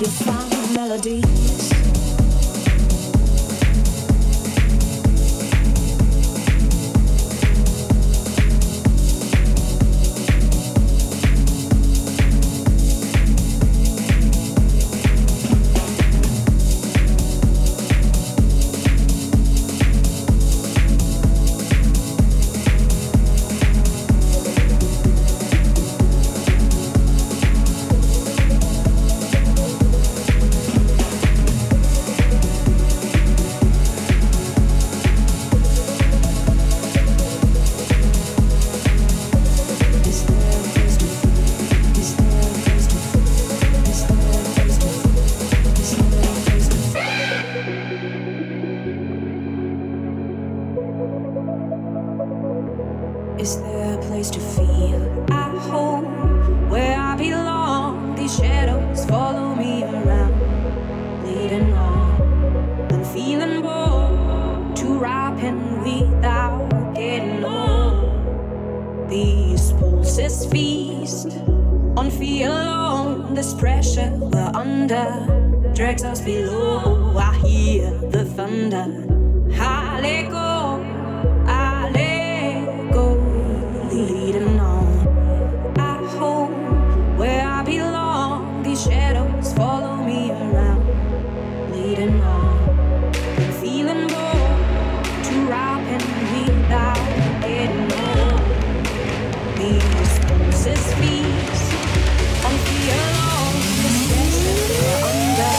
You found melodies. Is there a place to feel at home, where I belong? These shadows follow me around, leading on. I'm feeling bored, too ripened without getting old. These pulses feast on fear alone. This pressure we're under drags us below. I hear the thunder. I let go. Leading on at home, where I belong. These shadows follow me around, leading on. I'm feeling bored, too ripe and without getting old. These pulses feast on fear alone. The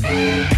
steps under.